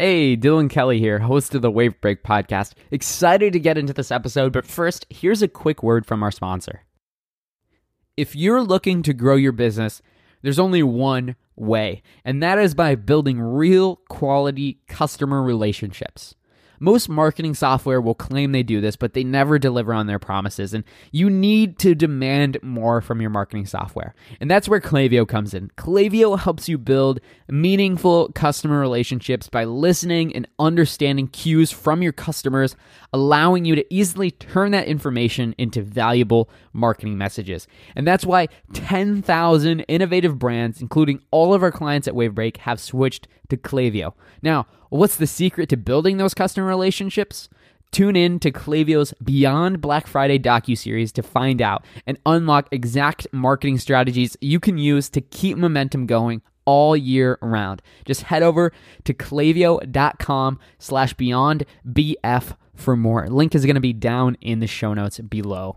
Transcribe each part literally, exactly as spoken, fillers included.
Hey, Dylan Kelly here, host of the Wavebreak podcast. Excited to get into this episode, but first, here's a quick word from our sponsor. If you're looking to grow your business, there's only one way, and that is by building real quality customer relationships. Most marketing software will claim they do this, but they never deliver on their promises, and you need to demand more from your marketing software. And that's where Klaviyo comes in. Klaviyo helps you build meaningful customer relationships by listening and understanding cues from your customers, allowing you to easily turn that information into valuable marketing messages. And that's why ten thousand innovative brands, including all of our clients at Wavebreak, have switched to Klaviyo. Now, what's the secret to building those customer relationships? Tune in to Klaviyo's Beyond Black Friday docuseries to find out and unlock exact marketing strategies you can use to keep momentum going all year round. Just head over to klaviyo.com slash beyond BF for more. Link is going to be down in the show notes below.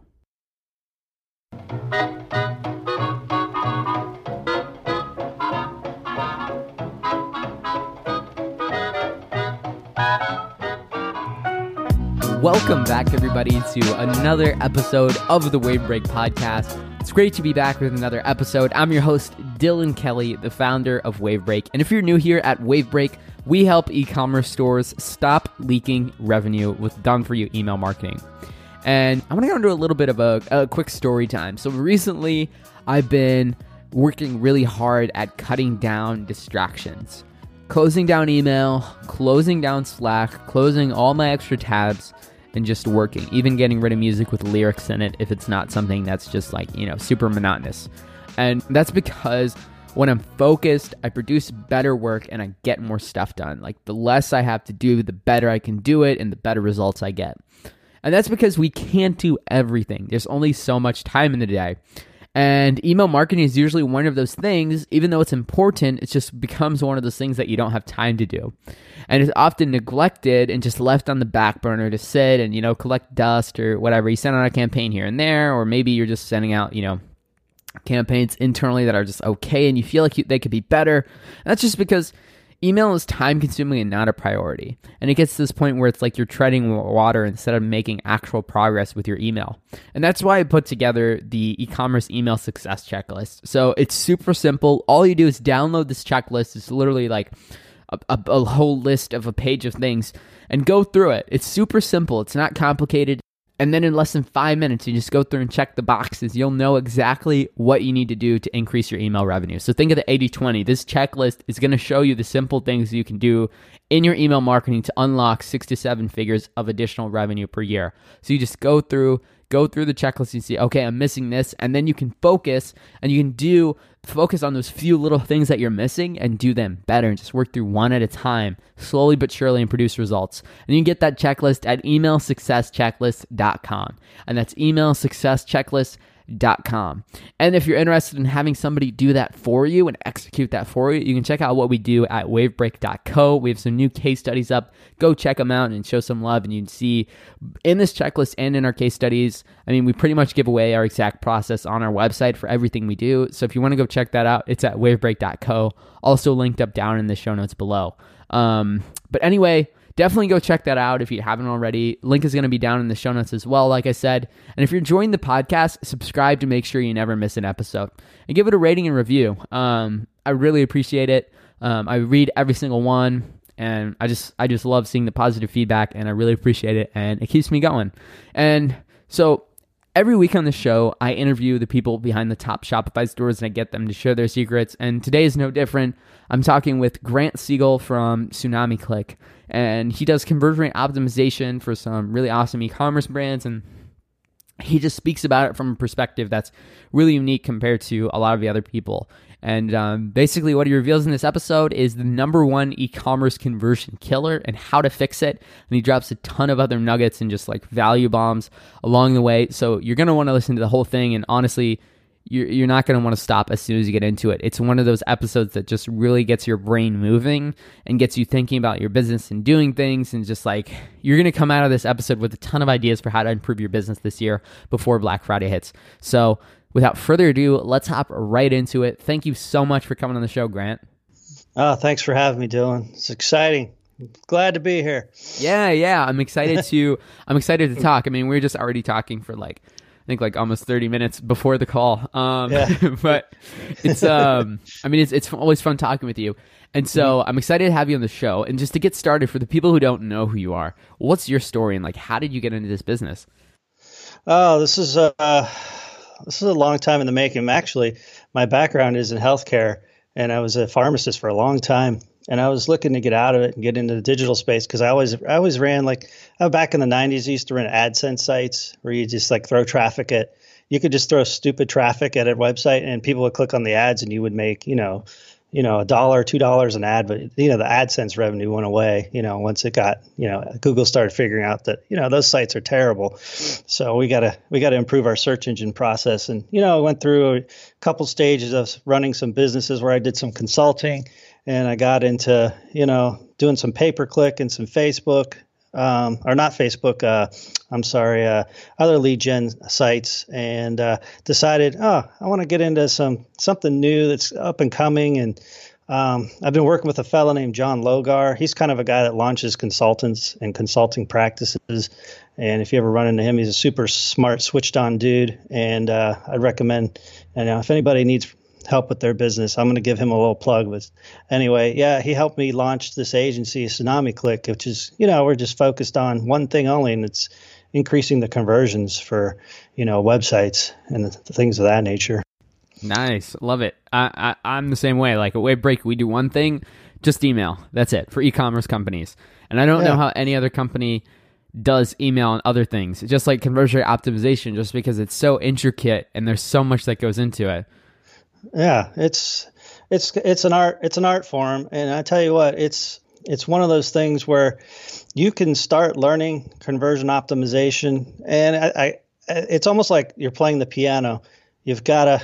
Welcome back, everybody, to another episode of the Wavebreak podcast. It's great to be back with another episode. I'm your host, Dylan Kelly, the founder of Wavebreak. And if you're new here at Wavebreak, we help e-commerce stores stop leaking revenue with done-for-you email marketing. And I want to go into a little bit of a, a quick story time. So recently, I've been working really hard at cutting down distractions. Closing down email, closing down Slack, closing all my extra tabs, and just working, even getting rid of music with lyrics in it if it's not something that's just like, you know, super monotonous. And that's because when I'm focused, I produce better work and I get more stuff done. Like, the less I have to do, the better I can do it and the better results I get. And that's because we can't do everything. There's only so much time in the day. And email marketing is usually one of those things, even though it's important, it just becomes one of those things that you don't have time to do. And it's often neglected and just left on the back burner to sit and, you know, collect dust or whatever. You send out a campaign here and there, or maybe you're just sending out, you know, campaigns internally that are just okay and you feel like you, they could be better. And that's just because email is time-consuming and not a priority. And it gets to this point where it's like you're treading water instead of making actual progress with your email. And that's why I put together the e-commerce email success checklist. So it's super simple. All you do is download this checklist. It's literally like a, a, a whole list of a page of things and go through it. It's super simple. It's not complicated. And then in less than five minutes, you just go through and check the boxes. You'll know exactly what you need to do to increase your email revenue. So think of the eighty twenty. This checklist is going to show you the simple things you can do in your email marketing to unlock six to seven figures of additional revenue per year. So you just go through, go through the checklist and see, okay, I'm missing this. And then you can focus and you can do focus on those few little things that you're missing and do them better and just work through one at a time, slowly but surely, and produce results. And you can get that checklist at email success checklist dot com. And that's email success checklist dot com. And if you're interested in having somebody do that for you and execute that for you, you can check out what we do at wavebreak dot co. We have some new case studies up. Go check them out and show some love. And you can see in this checklist and in our case studies, I mean, we pretty much give away our exact process on our website for everything we do. So if you want to go check that out, it's at wavebreak dot co. Also linked up down in the show notes below. Um, but anyway, definitely go check that out if you haven't already. Link is going to be down in the show notes as well, like I said. And if you're enjoying the podcast, subscribe to make sure you never miss an episode. And give it a rating and review. Um, I really appreciate it. Um, I read every single one. And I just I just love seeing the positive feedback. And I really appreciate it. And it keeps me going. And so every week on the show, I interview the people behind the top Shopify stores and I get them to share their secrets. And today is no different. I'm talking with Grant Siegel from Tsunami Click. And he does conversion rate optimization for some really awesome e-commerce brands. And he just speaks about it from a perspective that's really unique compared to a lot of the other people. And um, basically what he reveals in this episode is the number one e-commerce conversion killer and how to fix it. And he drops a ton of other nuggets and just like value bombs along the way. So you're going to want to listen to the whole thing. And honestly, you're, you're not going to want to stop as soon as you get into it. It's one of those episodes that just really gets your brain moving and gets you thinking about your business and doing things. And just like, you're going to come out of this episode with a ton of ideas for how to improve your business this year before Black Friday hits. So without further ado, let's hop right into it. Thank you so much for coming on the show, Grant. Oh, thanks for having me, Dylan. It's exciting. Glad to be here. Yeah, yeah. I'm excited to I'm excited to talk. I mean, we were just already talking for like I think like almost thirty minutes before the call. Um yeah. But it's um I mean it's it's always fun talking with you. And so I'm excited to have you on the show. And just to get started, for the people who don't know who you are, what's your story and like how did you get into this business? Oh, this is a uh, this is a long time in the making. Actually, my background is in healthcare, and I was a pharmacist for a long time. And I was looking to get out of it and get into the digital space because I always I always ran like back in the nineties, I used to run AdSense sites where you just like throw traffic at you could just throw stupid traffic at a website and people would click on the ads and you would make, you know, you know, a dollar, two dollars an ad. But, you know, the AdSense revenue went away, you know, once it got, you know, Google started figuring out that, you know, those sites are terrible. So we got to we got to improve our search engine process. And, you know, I went through a couple stages of running some businesses where I did some consulting. And I got into, you know, doing some pay-per-click and some Facebook, um, or not Facebook, uh, I'm sorry, uh, other lead gen sites, and uh, decided, oh, I want to get into some something new that's up and coming. And um, I've been working with a fellow named John Logar. He's kind of a guy that launches consultants and consulting practices. And if you ever run into him, he's a super smart, switched-on dude. And uh, I'd recommend, you know, if anybody needs help with their business, I'm going to give him a little plug. But anyway, yeah, he helped me launch this agency, Tsunami Click, which is, you know, we're just focused on one thing only, and it's increasing the conversions for, you know, websites and things of that nature. Nice. Love it. I, I, I'm the same way. Like at Wavebreak, we do one thing, just email. That's it for e-commerce companies. And I don't yeah. know how any other company does email and other things. It's just like conversion optimization, just because it's so intricate and there's so much that goes into it. Yeah, it's it's it's an art it's an art form, and I tell you what, it's it's one of those things where you can start learning conversion optimization, and I, I it's almost like you're playing the piano. You've gotta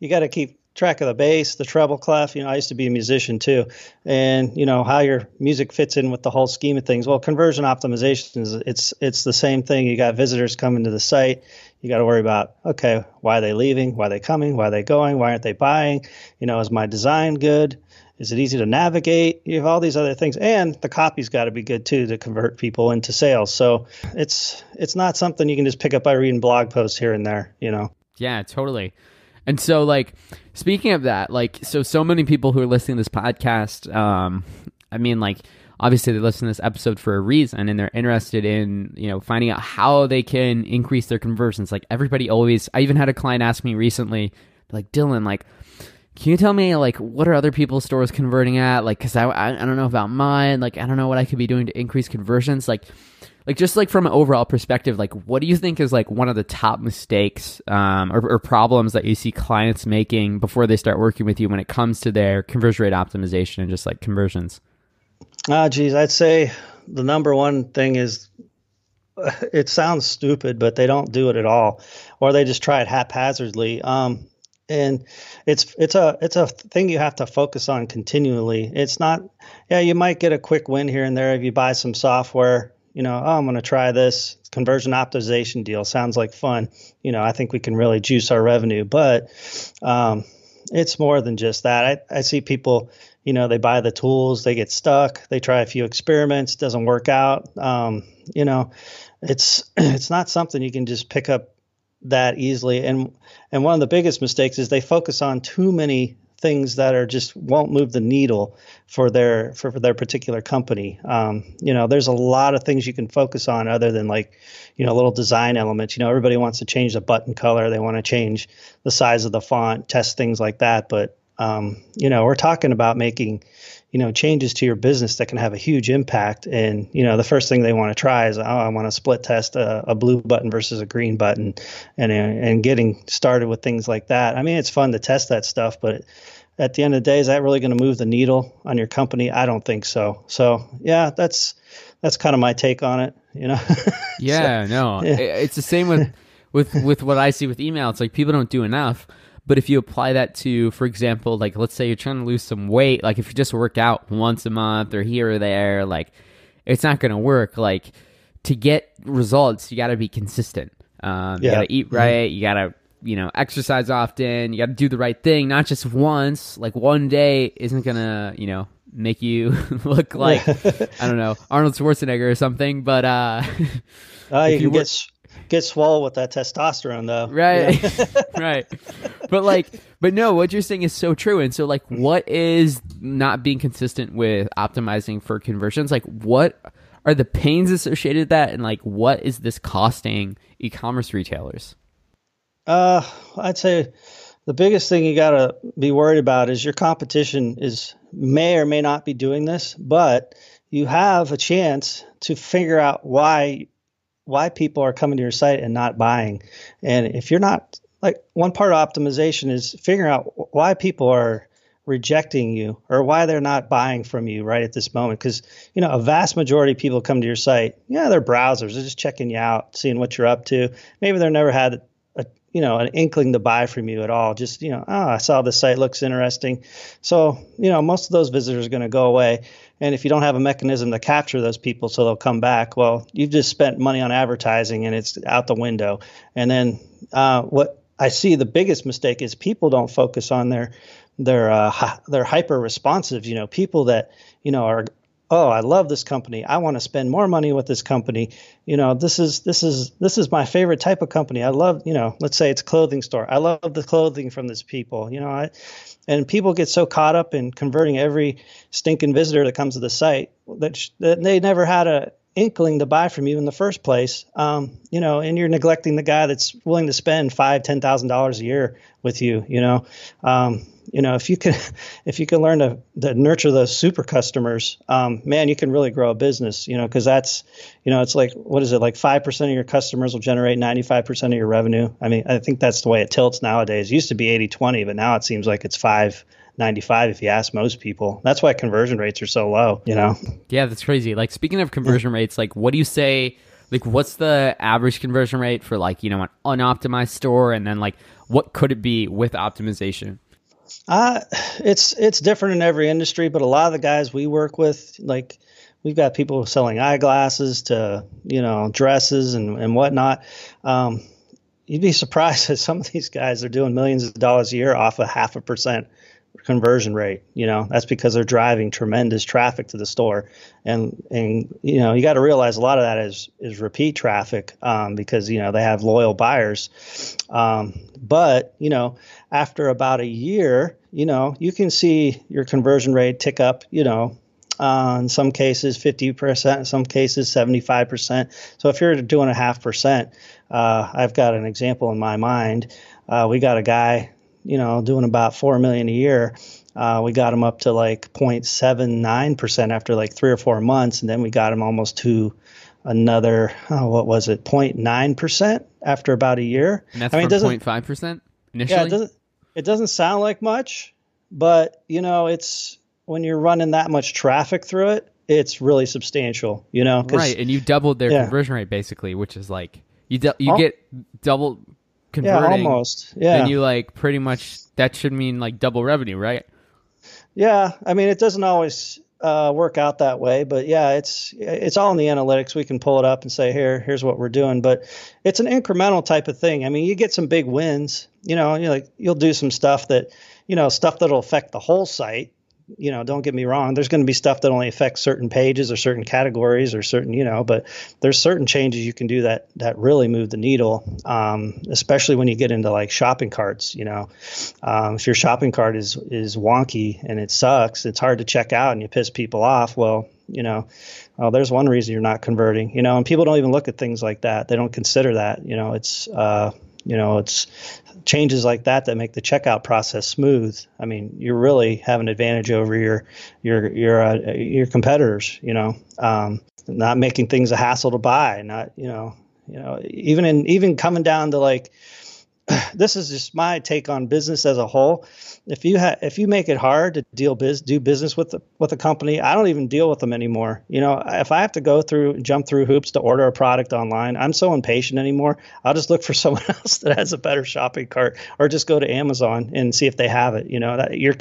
you gotta keep track of the bass, the treble clef. You know, I used to be a musician too, and you know how your music fits in with the whole scheme of things. Well, conversion optimization is it's it's the same thing. You got visitors coming to the site. You got to worry about, okay, why are they leaving? Why are they coming? Why are they going? Why aren't they buying? You know, is my design good? Is it easy to navigate? You have all these other things. And the copy's got to be good, too, to convert people into sales. So it's it's not something you can just pick up by reading blog posts here and there, you know. Yeah, totally. And so, like, speaking of that, like, so, so many people who are listening to this podcast, um, I mean, like, obviously, they listen to this episode for a reason, and they're interested in, you know, finding out how they can increase their conversions. Like everybody always, I even had a client ask me recently, like, Dylan, like, can you tell me, like, what are other people's stores converting at? Like, because I, I don't know about mine. Like, I don't know what I could be doing to increase conversions. Like, like just like from an overall perspective, like, what do you think is like one of the top mistakes um, or, or problems that you see clients making before they start working with you when it comes to their conversion rate optimization and just like conversions? Ah, oh, geez, I'd say the number one thing is it sounds stupid, but they don't do it at all, or they just try it haphazardly. Um, and it's it's a it's a thing you have to focus on continually. It's not, yeah, you might get a quick win here and there if you buy some software. You know, oh, I'm going to try this conversion optimization deal. Sounds like fun. You know, I think we can really juice our revenue, but um, it's more than just that. I, I see people. You know, they buy the tools, they get stuck, they try a few experiments, doesn't work out. Um, you know, it's it's not something you can just pick up that easily. And and one of the biggest mistakes is they focus on too many things that are just won't move the needle for their for, for their particular company. Um, you know, there's a lot of things you can focus on other than like, you know, little design elements. You know, everybody wants to change the button color, they want to change the size of the font, test things like that, but Um, you know, we're talking about making, you know, changes to your business that can have a huge impact. And, you know, the first thing they want to try is, oh, I want to split test a, a blue button versus a green button, and and getting started with things like that. I mean, it's fun to test that stuff, but at the end of the day, is that really going to move the needle on your company? I don't think so. So, yeah, that's that's kind of my take on it, you know. Yeah, so, no, yeah. It's the same with, with, with what I see with email. It's like people don't do enough. But if you apply that to, for example, like let's say you're trying to lose some weight, like if you just work out once a month or here or there, like it's not going to work. Like to get results, you got to be consistent. Um, yeah. You got to eat right. You got to, you know, exercise often. You got to do the right thing, not just once. Like one day isn't going to, you know, make you look like, I don't know, Arnold Schwarzenegger or something. But uh, uh you, you can were- get get swole with that testosterone though. Right. Yeah. Right. But like, but no, what you're saying is so true. And so like, what is not being consistent with optimizing for conversions? Like, what are the pains associated with that? And like, what is this costing e-commerce retailers? Uh, I'd say the biggest thing you got to be worried about is your competition is may or may not be doing this, but you have a chance to figure out why, why people are coming to your site and not buying. And if you're not, like, one part of optimization is figuring out why people are rejecting you or why they're not buying from you right at this moment. Because, you know, a vast majority of people come to your site. Yeah, they're browsers. They're just checking you out, seeing what you're up to. Maybe they've never had a, you know, an inkling to buy from you at all. Just, you know, oh, I saw this site, looks interesting. So, you know, most of those visitors are going to go away. And if you don't have a mechanism to capture those people so they'll come back, well, you've just spent money on advertising and it's out the window. And then uh, what I see the biggest mistake is people don't focus on their their uh, hi- their hyper responsive, you know, people that, you know, are, oh, I love this company. I want to spend more money with this company. You know, this is this is this is my favorite type of company. I love, you know, let's say it's a clothing store. I love the clothing from this people. You know, I, and people get so caught up in converting every stinking visitor that comes to the site that, sh- that they never had a inkling to buy from you in the first place. Um, you know, and you're neglecting the guy that's willing to spend five, ten thousand dollars a year with you. You know, um, you know, if you can, if you can learn to, to nurture those super customers, um, man, you can really grow a business. You know, because that's, you know, it's like, what is it, like five percent of your customers will generate ninety five percent of your revenue. I mean, I think that's the way it tilts nowadays. It used to be eighty twenty, but now it seems like it's five. ninety-five if you ask most people. That's why conversion rates are so low, you know? Yeah, that's crazy. Like, speaking of conversion rates, like, what do you say, like, what's the average conversion rate for, like, you know, an unoptimized store? And then, like, what could it be with optimization? Uh, it's it's different in every industry, but a lot of the guys we work with, like, we've got people selling eyeglasses to, you know, dresses and, and whatnot. Um, you'd be surprised that some of these guys are doing millions of dollars a year off of half a percent conversion rate. You know, that's because they're driving tremendous traffic to the store. And, and, you know, you got to realize a lot of that is, is repeat traffic, um, because, you know, they have loyal buyers. Um, but, you know, after about a year, you know, you can see your conversion rate tick up, you know, uh, in some cases, fifty percent, in some cases, seventy-five percent. So if you're doing a half percent, uh, I've got an example in my mind. Uh, we got a guy, you know, doing about four million dollars a year. Uh, we got him up to like zero point seven nine percent after like three or four months. And then we got him almost to another, oh, what was it? zero point nine percent after about a year. And that's, I mean, from zero point five percent initially? Yeah, it doesn't, it doesn't sound like much, but you know, it's when you're running that much traffic through it, it's really substantial, you know? Right. And you doubled their yeah. conversion rate basically, which is like, you, du- you oh. get double converting, yeah, almost. Yeah. Then you like pretty much, that should mean like double revenue, right? Yeah. I mean, it doesn't always uh, work out that way, but yeah, it's, it's all in the analytics. We can pull it up and say, here, here's what we're doing, but it's an incremental type of thing. I mean, you get some big wins, you know, you're like, you'll do some stuff that, you know, stuff that'll affect the whole site. You know, don't get me wrong, there's going to be stuff that only affects certain pages or certain categories or certain, you know, but there's certain changes you can do that, that really move the needle, um, especially when you get into like shopping carts, you know, um, if your shopping cart is, is wonky and it sucks, it's hard to check out and you piss people off. Well, you know, oh, there's one reason you're not converting, you know, and people don't even look at things like that. They don't consider that, you know, it's, uh, you know, it's changes like that that make the checkout process smooth. I mean, you really have an advantage over your your your uh, your competitors. You know, um, not making things a hassle to buy. Not you know you know even in even coming down to like, this is just my take on business as a whole. If you ha- if you make it hard to deal biz- do business with the, with a company, I don't even deal with them anymore. You know, if I have to go through jump through hoops to order a product online, I'm so impatient anymore. I'll just look for someone else that has a better shopping cart, or just go to Amazon and see if they have it. You know, that, you're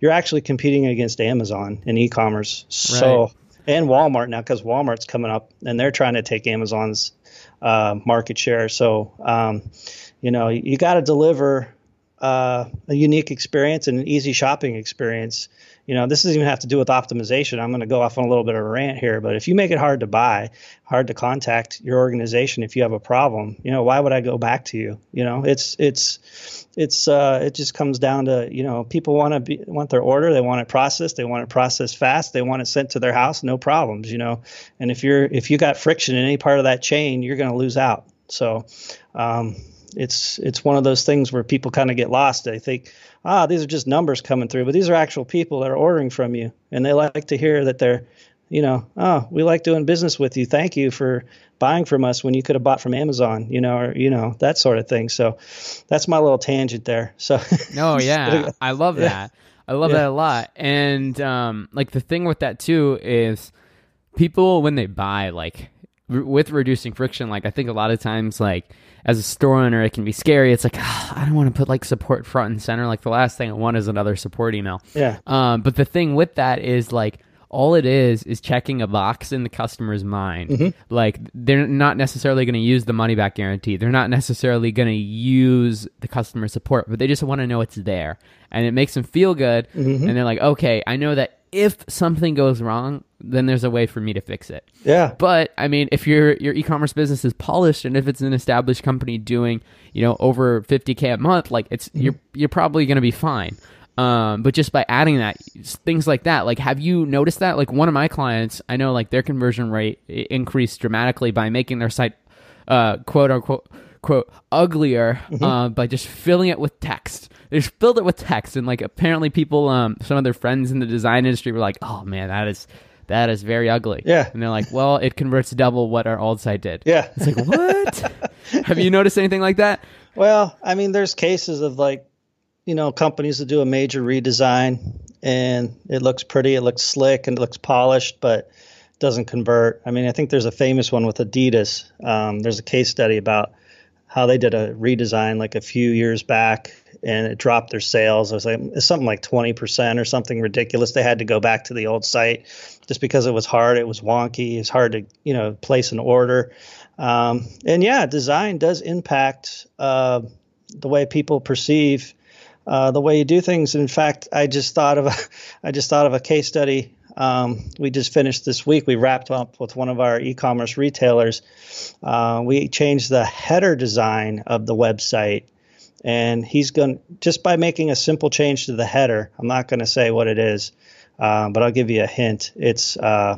you're actually competing against Amazon and e-commerce, so right. And Walmart now, because Walmart's coming up and they're trying to take Amazon's uh, market share. So um, you know, you, you got to deliver. Uh, a unique experience and an easy shopping experience, you know, this doesn't even have to do with optimization. I'm going to go off on a little bit of a rant here, but if you make it hard to buy, hard to contact your organization if you have a problem, you know, why would I go back to you? You know, it's it's it's uh, it just comes down to, you know, people want to be, want their order, they want it processed, they want it processed fast, they want it sent to their house, no problems, you know. And if you're if you got friction in any part of that chain, you're going to lose out. So um, it's it's one of those things where people kind of get lost. They think, ah, these are just numbers coming through, but these are actual people that are ordering from you, and they like to hear that they're, you know, oh, we like doing business with you. Thank you for buying from us when you could have bought from Amazon, you know, or, you know, that sort of thing. So that's my little tangent there. So no, yeah, I love that. Yeah. I love yeah. that a lot. And um, like the thing with that too is people when they buy, like, with reducing friction, like I think a lot of times, like as a store owner, it can be scary. It's like, oh, I don't want to put like support front and center. Like the last thing I want is another support email. Yeah. Um, but the thing with that is like, all it is is checking a box in the customer's mind. Mm-hmm. Like they're not necessarily going to use the money back guarantee. They're not necessarily going to use the customer support, but they just want to know it's there and it makes them feel good. Mm-hmm. And they're like, okay, I know that if something goes wrong, then there's a way for me to fix it. Yeah. But I mean, if your your e-commerce business is polished and if it's an established company doing, you know, over fifty K a month, like it's mm-hmm. you're you're probably going to be fine. Um, but just by adding that, things like that, like have you noticed that? Like one of my clients, I know like their conversion rate increased dramatically by making their site uh, quote unquote quote uglier mm-hmm. uh, by just filling it with text. They just filled it with text, and like apparently people, um, some of their friends in the design industry were like, "Oh man, that is." That is very ugly. Yeah. And they're like, well, it converts double what our old site did. Yeah. It's like, what? Have you noticed anything like that? Well, I mean, there's cases of like, you know, companies that do a major redesign and it looks pretty, it looks slick and it looks polished, but doesn't convert. I mean, I think there's a famous one with Adidas. Um, there's a case study about how they did a redesign like a few years back and it dropped their sales. It was like something like twenty percent or something ridiculous. They had to go back to the old site just because it was hard. It was wonky. It's hard to, you know, place an order. Um, and yeah, design does impact uh, the way people perceive uh, the way you do things. In fact, I just thought of a, I just thought of a case study. Um, we just finished this week. We wrapped up with one of our e-commerce retailers. Uh, we changed the header design of the website, and he's going just by making a simple change to the header. I'm not going to say what it is, uh, but I'll give you a hint. It's uh,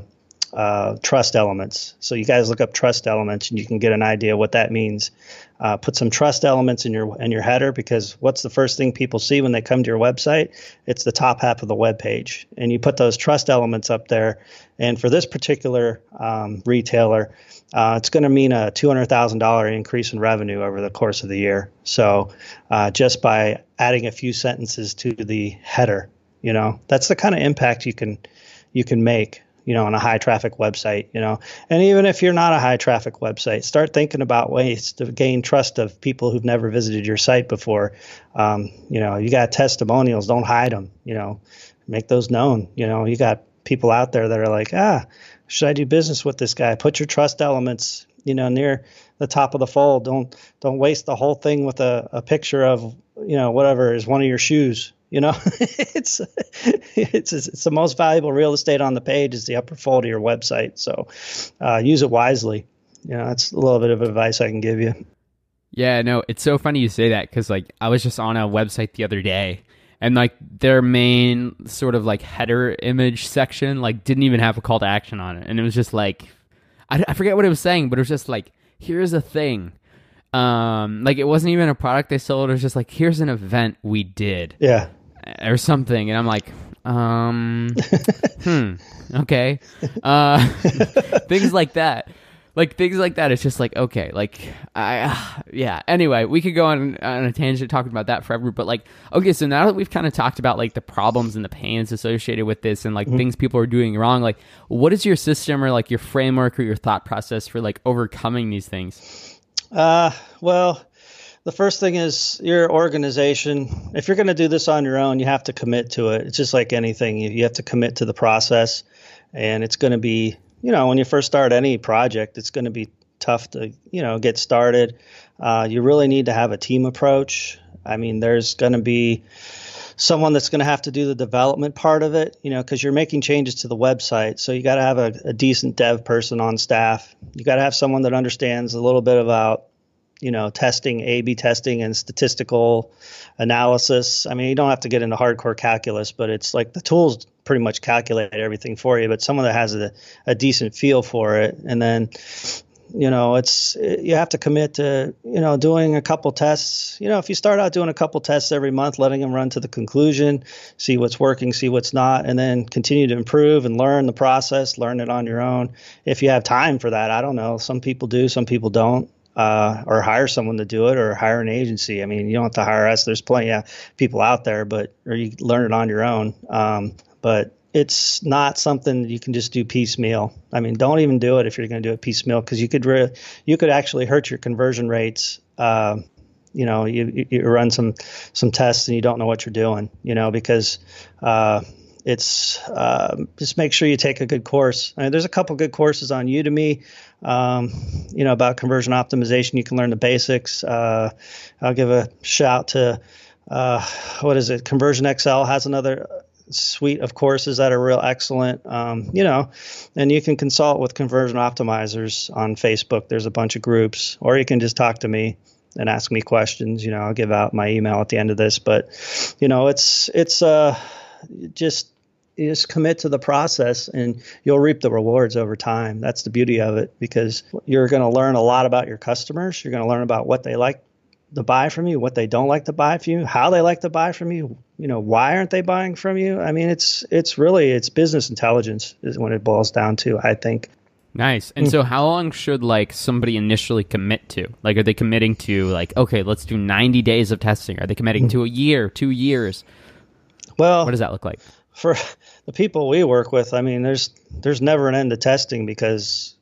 uh, trust elements. So you guys look up trust elements, and you can get an idea what that means. Uh, put some trust elements in your in your header, because what's the first thing people see when they come to your website? It's the top half of the web page, and you put those trust elements up there. And for this particular um, retailer, uh, it's going to mean a two hundred thousand dollars increase in revenue over the course of the year. So uh, just by adding a few sentences to the header, you know, that's the kind of impact you can you can make. You know, on a high traffic website, you know, and even if you're not a high traffic website, start thinking about ways to gain trust of people who've never visited your site before. Um, you know, you got testimonials, don't hide them, you know, make those known. You know, you got people out there that are like, ah, should I do business with this guy? Put your trust elements, you know, near the top of the fold. Don't, don't waste the whole thing with a, a picture of, you know, whatever is one of your shoes. You know, it's, it's it's the most valuable real estate on the page is the upper fold of your website. So uh, use it wisely. You know, that's a little bit of advice I can give you. Yeah, no, it's so funny you say that because like I was just on a website the other day and like their main sort of like header image section like didn't even have a call to action on it. And it was just like, I, I forget what it was saying, but it was just like, here's a thing. Um, like it wasn't even a product they sold. It was just like, here's an event we did. Yeah. Or something. And I'm like, um, hmm, okay. Uh, things like that. Like things like that. It's just like, okay, like I, uh, yeah. Anyway, we could go on, on a tangent talking about that forever, but like, okay. So now that we've kind of talked about like the problems and the pains associated with this and like mm-hmm. things people are doing wrong, like what is your system or like your framework or your thought process for like overcoming these things? Uh, well, the first thing is your organization. If you're going to do this on your own, you have to commit to it. It's just like anything. You, you have to commit to the process, and it's going to be, you know, when you first start any project, it's going to be tough to, you know, get started. Uh, you really need to have a team approach. I mean, there's going to be someone that's going to have to do the development part of it, you know, because you're making changes to the website. So you got to have a, a decent dev person on staff. You got to have someone that understands a little bit about, you know, testing, A B testing and statistical analysis. I mean, you don't have to get into hardcore calculus, but it's like the tools pretty much calculate everything for you. But someone that has a, a decent feel for it. And then, you know, it's you have to commit to, you know, doing a couple tests. You know, if you start out doing a couple tests every month, letting them run to the conclusion, see what's working, see what's not, and then continue to improve and learn the process, learn it on your own. If you have time for that, I don't know. Some people do, some people don't. Uh, or hire someone to do it, or hire an agency. I mean, you don't have to hire us. There's plenty of people out there, but or you learn it on your own. Um, but it's not something that you can just do piecemeal. I mean, don't even do it if you're going to do it piecemeal, because you could re- you could actually hurt your conversion rates. Uh, you know, you, you run some some tests and you don't know what you're doing. You know, because uh, it's uh, just make sure you take a good course. I mean, there's a couple good courses on Udemy. Um, you know, about conversion optimization. You can learn the basics. Uh, I'll give a shout to, uh, what is it? Conversion X L has another suite of courses that are real excellent. Um, you know, and you can consult with conversion optimizers on Facebook. There's a bunch of groups, or you can just talk to me and ask me questions. You know, I'll give out my email at the end of this, but you know, it's, it's, uh, just, You just commit to the process and you'll reap the rewards over time. That's the beauty of it, because you're going to learn a lot about your customers. You're going to learn about what they like to buy from you, what they don't like to buy from you, how they like to buy from you, you know, why aren't they buying from you? I mean, it's it's really, it's business intelligence is what it boils down to, I think. Nice. And so how long should like somebody initially commit to? Like, are they committing to like, okay, let's do ninety days of testing? Are they committing to a year, two years? Well, what does that look like? For the people we work with, I mean, there's there's never an end to testing, because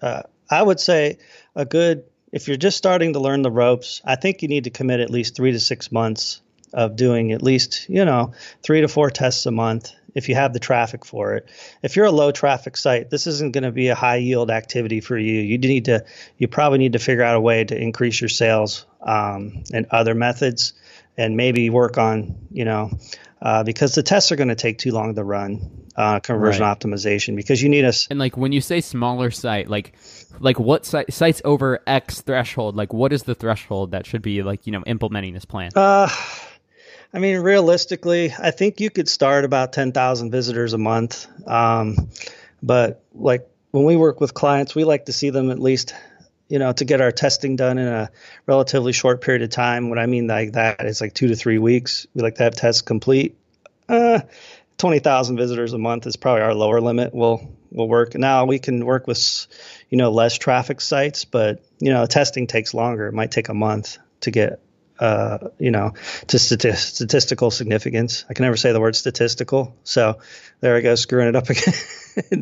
uh, I would say a good, if you're just starting to learn the ropes, I think you need to commit at least three to six months of doing at least, you know, three to four tests a month if you have the traffic for it. If you're a low traffic site, this isn't going to be a high yield activity for you. You need to, you probably need to figure out a way to increase your sales um, and other methods, and maybe work on, you know, Uh, because the tests are going to take too long to run, uh, conversion right. optimization, because you need us. And like when you say smaller site, like like what site, sites over X threshold, like what is the threshold that should be like, you know, implementing this plan? Uh, I mean, realistically, I think you could start about ten thousand visitors a month. Um, but like when we work with clients, we like to see them at least, you know, to get our testing done in a relatively short period of time. What I mean like that is like two to three weeks. We like to have tests complete. Uh, twenty thousand visitors a month is probably our lower limit. We'll, we'll work. Now we can work with, you know, less traffic sites, but, you know, testing takes longer. It might take a month to get, uh, you know, to stati- statistical significance. I can never say the word statistical. So there I go, screwing it up again.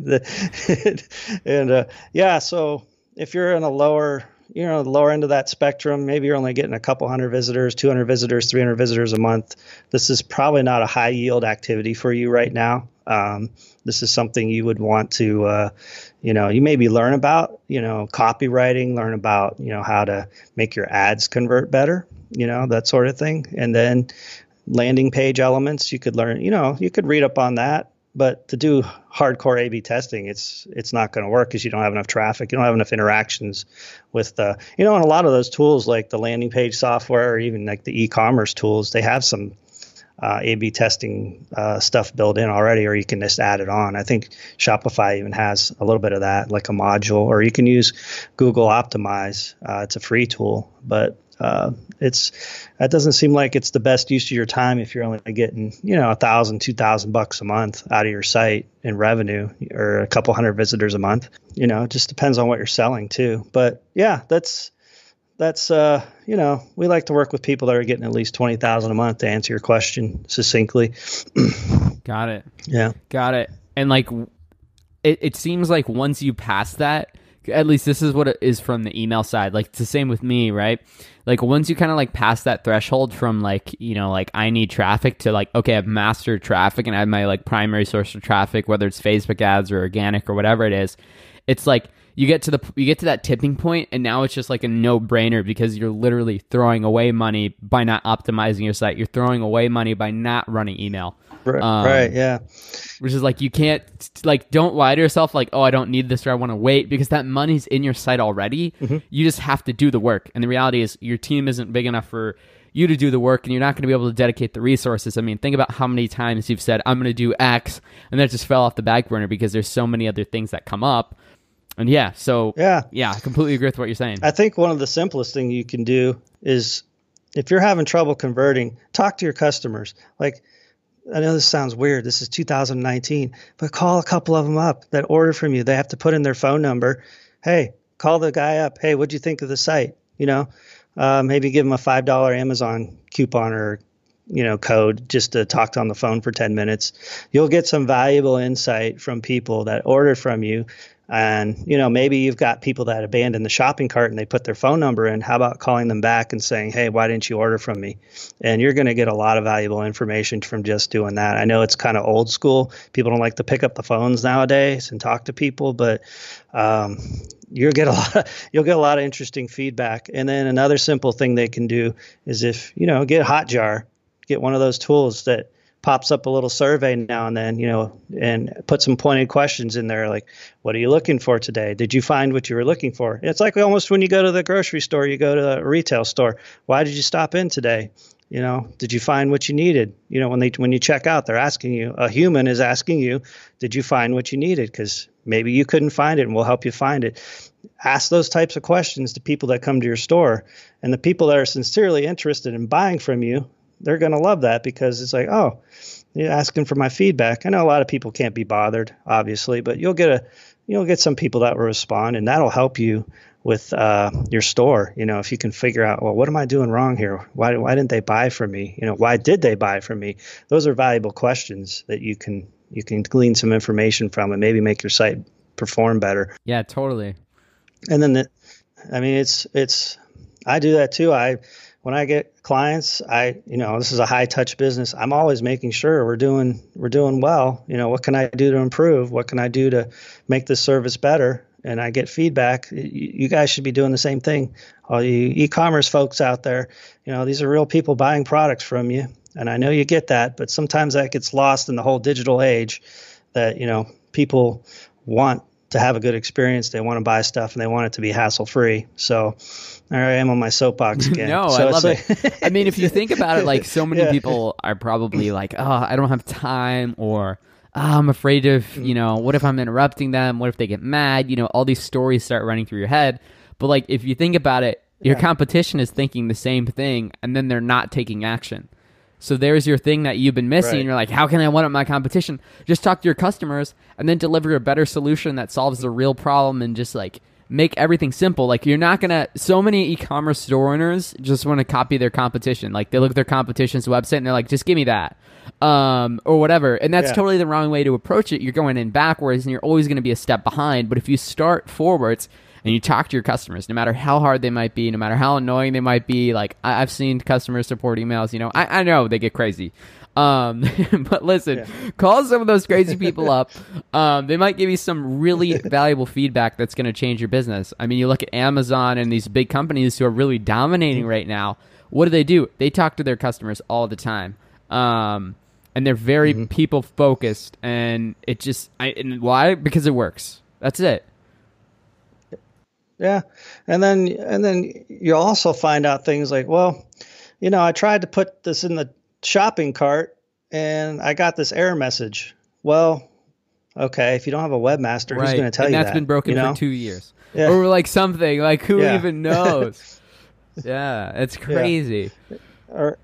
the, and uh, yeah, so... If you're in a lower, you know, the lower end of that spectrum, maybe you're only getting a couple hundred visitors, two hundred visitors, three hundred visitors a month. This is probably not a high yield activity for you right now. Um, this is something you would want to, uh, you know, you maybe learn about, you know, copywriting, learn about, you know, how to make your ads convert better, you know, that sort of thing. And then landing page elements, you could learn, you know, you could read up on that. But to do hardcore A B testing, it's it's not going to work, because you don't have enough traffic. You don't have enough interactions with the, you know, and a lot of those tools like the landing page software, or even like the e-commerce tools, they have some uh, A B testing uh, stuff built in already, or you can just add it on. I think Shopify even has a little bit of that, like a module, or you can use Google Optimize. Uh, it's a free tool, but uh, it's that doesn't seem like it's the best use of your time if you're only getting, you know, a thousand, two thousand bucks a month out of your site in revenue, or a couple hundred visitors a month. You know, it just depends on what you're selling too. But yeah, that's that's uh, you know, we like to work with people that are getting at least twenty thousand a month, to answer your question succinctly. Got it. Yeah, got it. And like, it it seems like once you pass that. At least this is what it is from the email side. Like, it's the same with me, right? Like, once you kind of like pass that threshold from like, you know, like I need traffic to like, okay, I've mastered traffic and I have my like primary source of traffic, whether it's Facebook ads or organic or whatever it is. it's like you get to the you get to that tipping point, and now it's just like a no-brainer because you're literally throwing away money by not optimizing your site. You're throwing away money by not running email. Right, um, right, yeah. Which is like, you can't, like, don't lie to yourself like, oh, I don't need this or I want to wait, because that money's in your site already. Mm-hmm. You just have to do the work. And the reality is your team isn't big enough for you to do the work, and you're not going to be able to dedicate the resources. I mean, think about how many times you've said, I'm going to do X, and that just fell off the back burner because there's so many other things that come up. And yeah, so yeah, yeah, I completely agree with what you're saying. I think one of the simplest things you can do is, if you're having trouble converting, talk to your customers. Like, I know this sounds weird. This is two thousand nineteen, but call a couple of them up that order from you. They have to put in their phone number. Hey, call the guy up. Hey, what'd you think of the site? You know, uh, maybe give them a five dollar Amazon coupon or, you know, code just to talk to on the phone for ten minutes. You'll get some valuable insight from people that order from you. And, you know, maybe you've got people that abandon the shopping cart and they put their phone number in. How about calling them back and saying, hey, why didn't you order from me? And you're going to get a lot of valuable information from just doing that. I know it's kind of old school. People don't like to pick up the phones nowadays and talk to people, but um, you'll get a lot of, you'll get a lot of interesting feedback. And then another simple thing they can do is, if, you know, get Hotjar, get one of those tools that pops up a little survey now and then, you know, and put some pointed questions in there. Like, what are you looking for today? Did you find what you were looking for? And it's like almost when you go to the grocery store, you go to a retail store. Why did you stop in today? You know, did you find what you needed? You know, when they, when you check out, they're asking you, a human is asking you, did you find what you needed? Because maybe you couldn't find it, and we'll help you find it. Ask those types of questions to people that come to your store, and the people that are sincerely interested in buying from you, they're going to love that, because it's like, oh, you're asking for my feedback. I know a lot of people can't be bothered, obviously, but you'll get a, you'll get some people that will respond, and that'll help you with uh, your store. You know, if you can figure out, well, what am I doing wrong here? Why why didn't they buy from me? You know, why did they buy from me? Those are valuable questions that you can, you can glean some information from and maybe make your site perform better. Yeah, totally. And then, the, I mean, it's, it's, I do that too. I, When I get clients, I, you know, this is a high touch business. I'm always making sure we're doing, we're doing well. You know, what can I do to improve? What can I do to make this service better? And I get feedback. You guys should be doing the same thing. All you e-commerce folks out there, you know, these are real people buying products from you. And I know you get that, but sometimes that gets lost in the whole digital age that, you know, people want to have a good experience. They want to buy stuff and they want it to be hassle free. So there I am on my soapbox again. No, so I love like, it. I mean, if you think about it, like, so many yeah. people are probably like, oh, I don't have time, or oh, I'm afraid of, you know, what if I'm interrupting them? What if they get mad? You know, all these stories start running through your head. But like, if you think about it, your yeah. competition is thinking the same thing, and then they're not taking action. So there's your thing that you've been missing. Right. You're like, how can I one up my competition? Just talk to your customers and then deliver a better solution that solves the real problem, and just like make everything simple. Like, you're not going to, so many e-commerce store owners just want to copy their competition. Like, they look at their competition's website and they're like, just give me that, um, or whatever. And that's yeah. totally the wrong way to approach it. You're going in backwards and you're always going to be a step behind. But if you start forwards and you talk to your customers, no matter how hard they might be, no matter how annoying they might be. Like, I- I've seen customer support emails, you know, I, I know they get crazy. Um, but listen, yeah. call some of those crazy people up. Um, they might give you some really valuable feedback that's going to change your business. I mean, you look at Amazon and these big companies who are really dominating right now. What do they do? They talk to their customers all the time. Um, and they're very mm-hmm. people focused. And it just, I, and why? Because it works. That's it. Yeah. And then, and then you'll also find out things like, well, you know, I tried to put this in the shopping cart and I got this error message. Well, okay. If you don't have a webmaster, right. who's going to tell and you that's that? That's been broken, you know, for two years yeah. or like something like who yeah. even knows? yeah. It's crazy. Yeah. Or,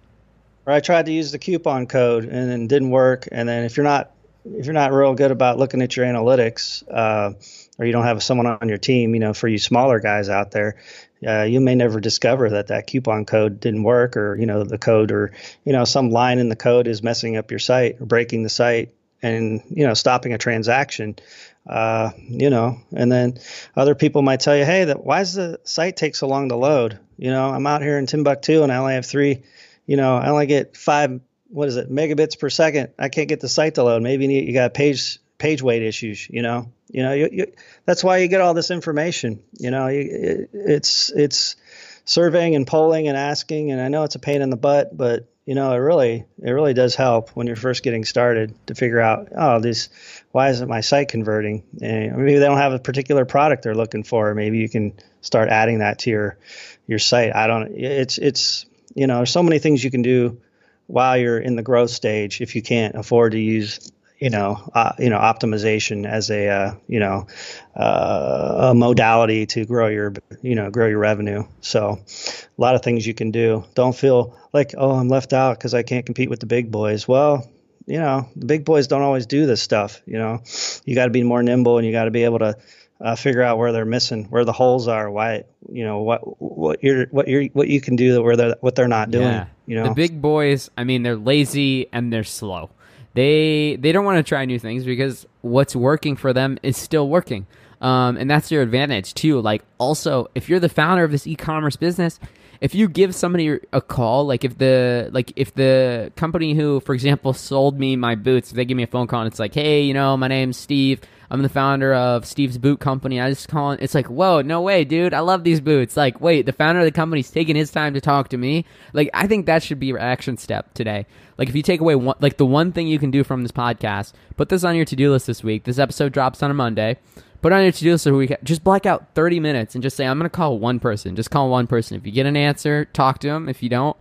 or I tried to use the coupon code and it didn't work. And then if you're not, if you're not real good about looking at your analytics, uh, or you don't have someone on your team, you know, for you smaller guys out there, uh, you may never discover that that coupon code didn't work, or, you know, the code, or, you know, some line in the code is messing up your site or breaking the site and, you know, stopping a transaction, uh, you know, and then other people might tell you, hey, that why does the site take so long to load? You know, I'm out here in Timbuktu and I only have three, you know, I only get five, what is it, megabits per second. I can't get the site to load. Maybe you, need, you got a page page weight issues, you know, you know, you, you, that's why you get all this information, you know, you, it, it's, it's surveying and polling and asking. And I know it's a pain in the butt, but you know, it really, it really does help when you're first getting started to figure out, oh, this, why isn't my site converting? And maybe they don't have a particular product they're looking for. Maybe you can start adding that to your, your site. I don't, it's, it's, you know, there's so many things you can do while you're in the growth stage if you can't afford to use, you know, uh, you know, optimization as a, uh, you know, uh, a modality to grow your, you know, grow your revenue. So a lot of things you can do. Don't feel like, oh, I'm left out because I can't compete with the big boys. Well, you know, the big boys don't always do this stuff. You know, you got to be more nimble and you got to be able to uh, figure out where they're missing, where the holes are, why, you know, what, what you're, what you're, what you can do that where they're, what they're not doing, yeah. You know, the big boys, I mean, they're lazy and they're slow. They they don't want to try new things because what's working for them is still working. Um, and that's your advantage too. Like also, if you're the founder of this e-commerce business, if you give somebody a call, like if the like if the company who, for example, sold me my boots, if they give me a phone call and it's like, hey, you know, my name's Steve. I'm the founder of Steve's Boot Company. I just call it. It's like, whoa, no way, dude. I love these boots. Like, wait, the founder of the company's taking his time to talk to me. Like, I think that should be your action step today. Like, if you take away one, like the one thing you can do from this podcast, put this on your to-do list this week. This episode drops on a Monday. Put on your to-do list this week. Just black out thirty minutes and just say, I'm going to call one person. Just call one person. If you get an answer, talk to him. If you don't,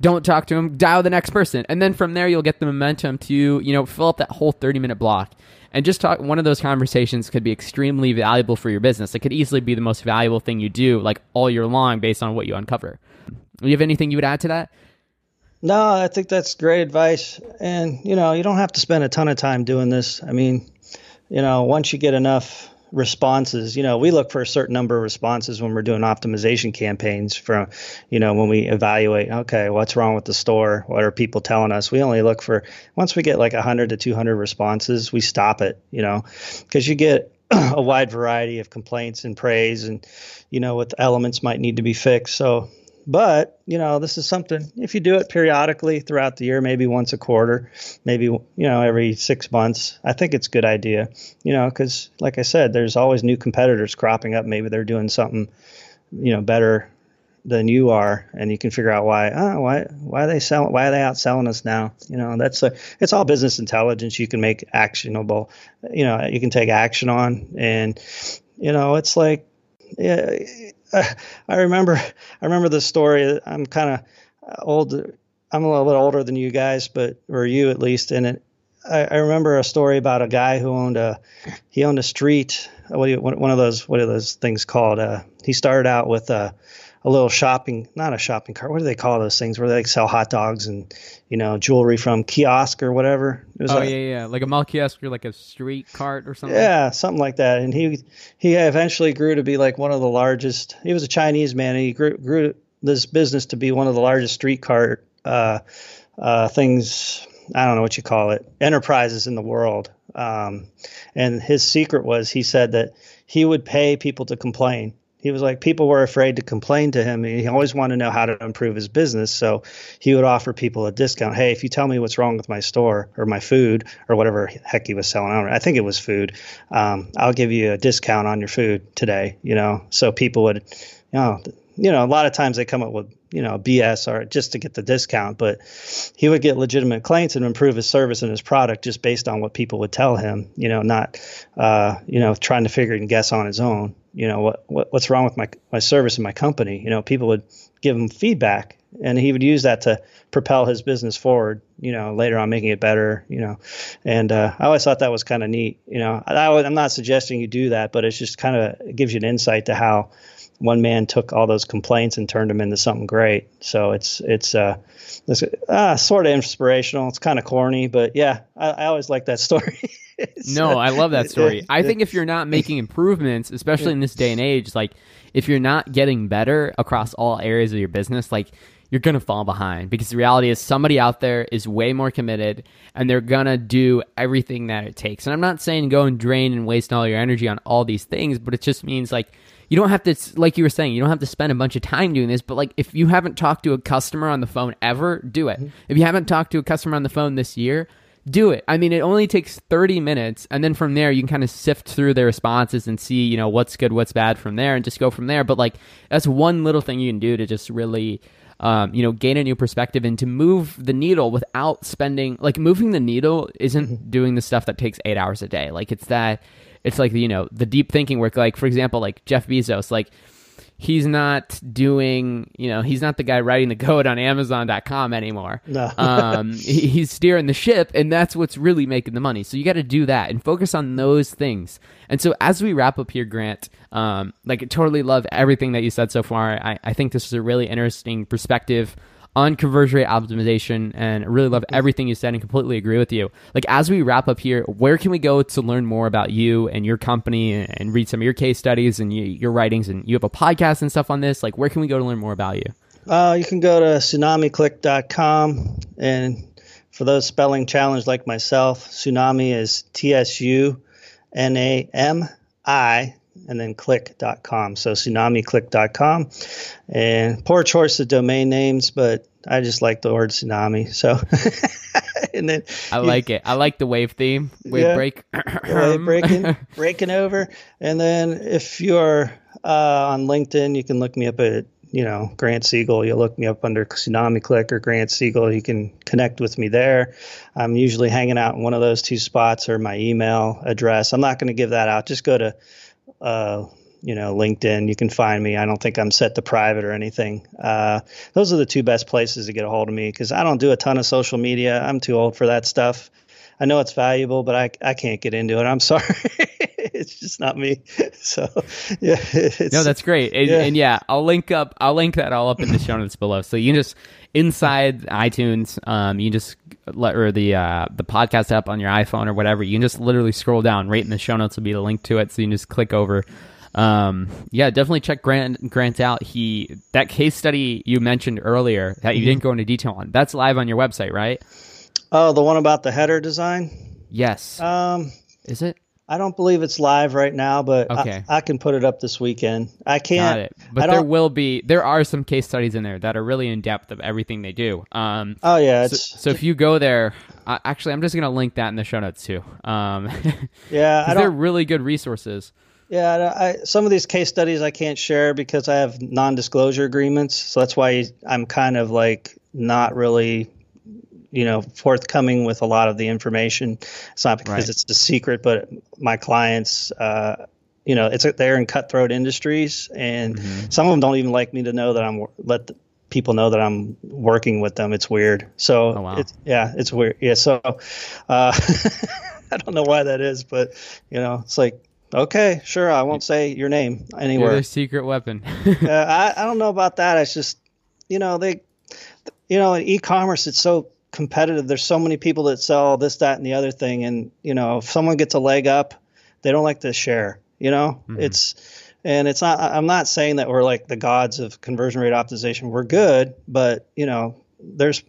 don't talk to him. Dial the next person. And then from there, you'll get the momentum to, you know, fill up that whole thirty-minute block. And just talk. One of those conversations could be extremely valuable for your business. It could easily be the most valuable thing you do, like all year long, based on what you uncover. Do you have anything you would add to that? No, I think that's great advice. And you know, you don't have to spend a ton of time doing this. I mean, you know, once you get enough responses, you know, we look for a certain number of responses when we're doing optimization campaigns. From, you know, when we evaluate, okay, what's wrong with the store? What are people telling us? We only look for, once we get like one hundred to two hundred responses, we stop it, you know, because you get a wide variety of complaints and praise and, you know, what elements might need to be fixed. So, but, you know, this is something, if you do it periodically throughout the year, maybe once a quarter, maybe, you know, every six months, I think it's a good idea, you know, because like I said, there's always new competitors cropping up. Maybe they're doing something, you know, better than you are. And you can figure out why, oh, why, why are they selling, why are they outselling us now? You know, that's a, it's all business intelligence. You can make actionable, you know, you can take action on. And, you know, it's like, yeah, I remember, I remember this story. I'm kind of old. I'm a little bit older than you guys, but, or you at least. And it, I, I remember a story about a guy who owned a, he owned a street. What do you, one of those, what are those things called? Uh, he started out with a, a little shopping, not a shopping cart. What do they call those things where they like sell hot dogs and, you know, jewelry from kiosk or whatever? It was oh, like, yeah, yeah. Like a mall kiosk or like a street cart or something. Yeah, something like that. And he he eventually grew to be like one of the largest. He was a Chinese man. And he grew, grew this business to be one of the largest street cart uh, uh, things. I don't know what you call it. Enterprises in the world. Um, and his secret was he said that he would pay people to complain. He was like, people were afraid to complain to him. He always wanted to know how to improve his business. So he would offer people a discount. Hey, if you tell me what's wrong with my store or my food or whatever heck he was selling, I don't know, I think it was food. Um, I'll give you a discount on your food today, you know, so people would, you know, you know, a lot of times they come up with, you know, B S or just to get the discount, but he would get legitimate claims and improve his service and his product just based on what people would tell him, you know, not, uh, you know, trying to figure and guess on his own. You know, what, what what's wrong with my my service and my company? You know, people would give him feedback and he would use that to propel his business forward, you know, later on making it better, you know. And uh, I always thought that was kind of neat. You know, I, I, I'm not suggesting you do that, but it's just kind of it gives you an insight to how one man took all those complaints and turned them into something great. So it's it's uh, it's uh, sort of inspirational. It's kind of corny, but yeah, I, I always like that story. No, I love that story. I think if you're not making improvements, especially in this day and age, like if you're not getting better across all areas of your business, like you're going to fall behind because the reality is somebody out there is way more committed and they're going to do everything that it takes. And I'm not saying go and drain and waste all your energy on all these things, but it just means like you don't have to, like you were saying, you don't have to spend a bunch of time doing this, but like if you haven't talked to a customer on the phone ever, do it. If you haven't talked to a customer on the phone this year, do it. I mean, it only takes thirty minutes. And then from there, you can kind of sift through their responses and see, you know, what's good, what's bad from there, and just go from there. But like, that's one little thing you can do to just really, um, you know, gain a new perspective and to move the needle without spending, like moving the needle isn't doing the stuff that takes eight hours a day. Like it's that, it's like, you know, the deep thinking work, like for example, like Jeff Bezos, like, he's not doing, you know, he's not the guy writing the code on Amazon dot com anymore. No. um, he's steering the ship, and that's what's really making the money. So you got to do that and focus on those things. And so as we wrap up here, Grant, um, like I totally love everything that you said so far. I, I think this is a really interesting perspective on conversion rate optimization, and I really love everything you said and completely agree with you. Like as we wrap up here, where can we go to learn more about you and your company and, and read some of your case studies and you, your writings, and you have a podcast and stuff on this? Like where can we go to learn more about you? Uh, you can go to tsunami click dot com, and for those spelling challenged like myself, Tsunami is T S U N A M I and then click dot com. So tsunami click dot com. And poor choice of domain names, but I just like the word tsunami. So and then I like you, it. I like the wave theme. Wave yeah, break. wave breaking, breaking over. And then if you are uh, on LinkedIn, you can look me up at, you know, Grant Siegel. You'll look me up under Tsunami Click or Grant Siegel. You can connect with me there. I'm usually hanging out in one of those two spots, or my email address. I'm not going to give that out. Just go to Uh, you know, LinkedIn, you can find me. I don't think I'm set to private or anything. Uh, those are the two best places to get a hold of me, because I don't do a ton of social media. I'm too old for that stuff. I know it's valuable, but I I can't get into it. I'm sorry. It's just not me. So yeah. It's, no, that's great. And yeah. and yeah, I'll link up. I'll link that all up in the show notes below. So you can just inside iTunes, um, you just let or the uh, the podcast app on your iPhone or whatever. You can just literally scroll down. Right in the show notes will be the link to it. So you can just click over. Um, yeah, definitely check Grant Grant out. He that case study you mentioned earlier that you didn't go into detail on. That's live on your website, right? Oh, the one about the header design? Yes. Um, is it? I don't believe it's live right now, but okay. I, I can put it up this weekend. I can't. Got it. But there will be, there are some case studies in there that are really in depth of everything they do. Um, oh, yeah. So, so if you go there, I, actually, I'm just going to link that in the show notes too. Um, yeah. I they're really good resources. Yeah, I, some of these case studies I can't share because I have non-disclosure agreements. So that's why I'm kind of like not really, you know, forthcoming with a lot of the information. It's not because right. it's the secret, but my clients, uh, you know, it's they're in cutthroat industries, and mm-hmm. some of them don't even like me to know that I'm let the people know that I'm working with them. It's weird. So oh, wow. it's, yeah, it's weird. Yeah. So uh, I don't know why that is, but you know, it's like, okay, sure. I won't say your name anywhere. You're their secret weapon. uh, I, I don't know about that. It's just, you know, they, you know, in e-commerce, it's so competitive. There's so many people that sell this, that, and the other thing. And, you know, if someone gets a leg up, they don't like to share, you know, mm-hmm. it's, and it's not, I'm not saying that we're like the gods of conversion rate optimization. We're good, but you know, there's,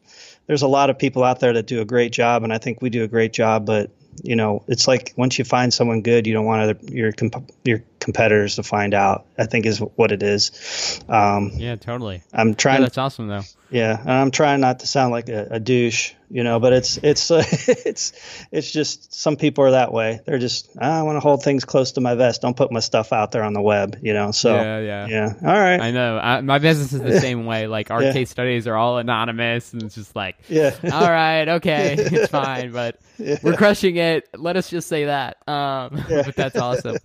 there's a lot of people out there that do a great job. And I think we do a great job, but you know, it's like once you find someone good, you don't want other, your comp- your competitors to find out, I think is what it is. Um, yeah, totally. I'm trying. Yeah, that's awesome, though. Yeah, and I'm trying not to sound like a, a douche, you know, but it's it's uh, it's it's just some people are that way. They're just, ah, I want to hold things close to my vest. Don't put my stuff out there on the web, you know. So yeah, yeah, yeah. All right. I know. I, my business is the same way. Like our yeah. case studies are all anonymous, and it's just like, yeah. all right, okay, it's fine, but yeah. we're crushing it. Let us just say that. Um, yeah. But that's awesome.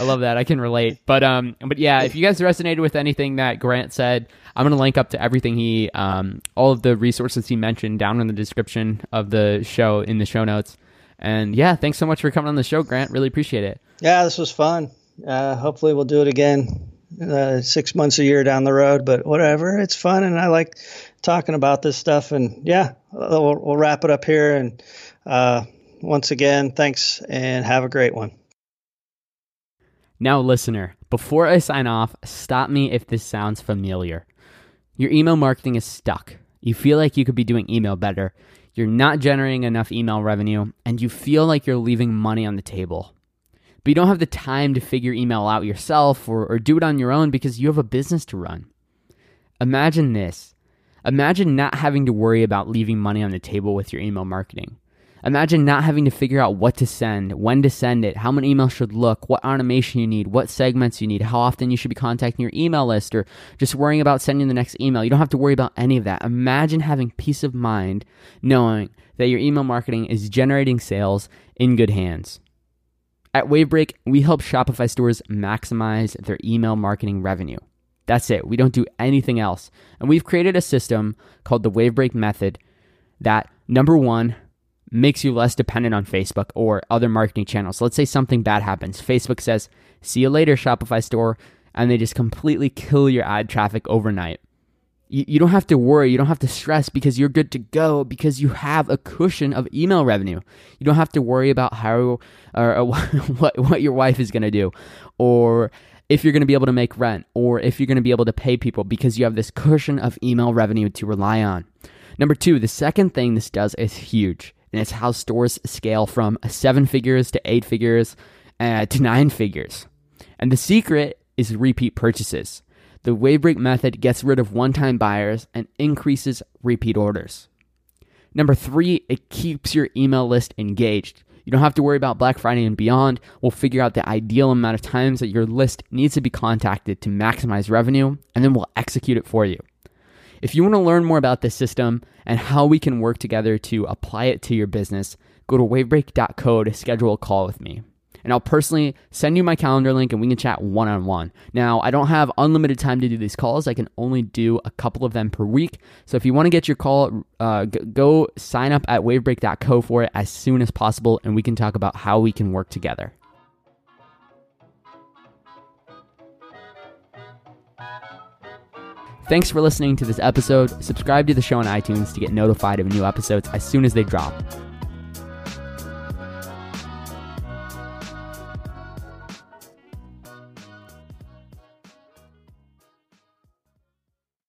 I love that. I can relate. But um, but yeah, if you guys resonated with anything that Grant said, I'm going to link up to everything he, um, all of the resources he mentioned down in the description of the show, in the show notes. And yeah, thanks so much for coming on the show, Grant. Really appreciate it. Yeah, this was fun. Uh, hopefully we'll do it again uh, six months, a year down the road, but whatever. It's fun. And I like talking about this stuff. And yeah, we'll, we'll wrap it up here. And uh, once again, thanks and have a great one. Now, listener, before I sign off, stop me if this sounds familiar. Your email marketing is stuck. You feel like you could be doing email better. You're not generating enough email revenue, and you feel like you're leaving money on the table. But you don't have the time to figure email out yourself or, or do it on your own because you have a business to run. Imagine this. Imagine not having to worry about leaving money on the table with your email marketing. Imagine not having to figure out what to send, when to send it, how many emails should look, what automation you need, what segments you need, how often you should be contacting your email list, or just worrying about sending the next email. You don't have to worry about any of that. Imagine having peace of mind knowing that your email marketing is generating sales in good hands. At Wavebreak, we help Shopify stores maximize their email marketing revenue. That's it. We don't do anything else. And we've created a system called the Wavebreak Method that, number one, makes you less dependent on Facebook or other marketing channels. Let's say something bad happens. Facebook says, see you later, Shopify store, and they just completely kill your ad traffic overnight. You, you don't have to worry. You don't have to stress because you're good to go because you have a cushion of email revenue. You don't have to worry about how or, or what, what your wife is going to do or if you're going to be able to make rent or if you're going to be able to pay people because you have this cushion of email revenue to rely on. Number two, the second thing this does is huge. And it's how stores scale from seven figures to eight figures uh, to nine figures. And the secret is repeat purchases. The Wavebreak method gets rid of one-time buyers and increases repeat orders. Number three, it keeps your email list engaged. You don't have to worry about Black Friday and beyond. We'll figure out the ideal amount of times that your list needs to be contacted to maximize revenue, and then we'll execute it for you. If you want to learn more about this system and how we can work together to apply it to your business, go to wavebreak dot co to schedule a call with me. And I'll personally send you my calendar link and we can chat one-on-one. Now, I don't have unlimited time to do these calls. I can only do a couple of them per week. So if you want to get your call, uh, go sign up at wavebreak dot co for it as soon as possible and we can talk about how we can work together. Thanks for listening to this episode. Subscribe to the show on iTunes to get notified of new episodes as soon as they drop.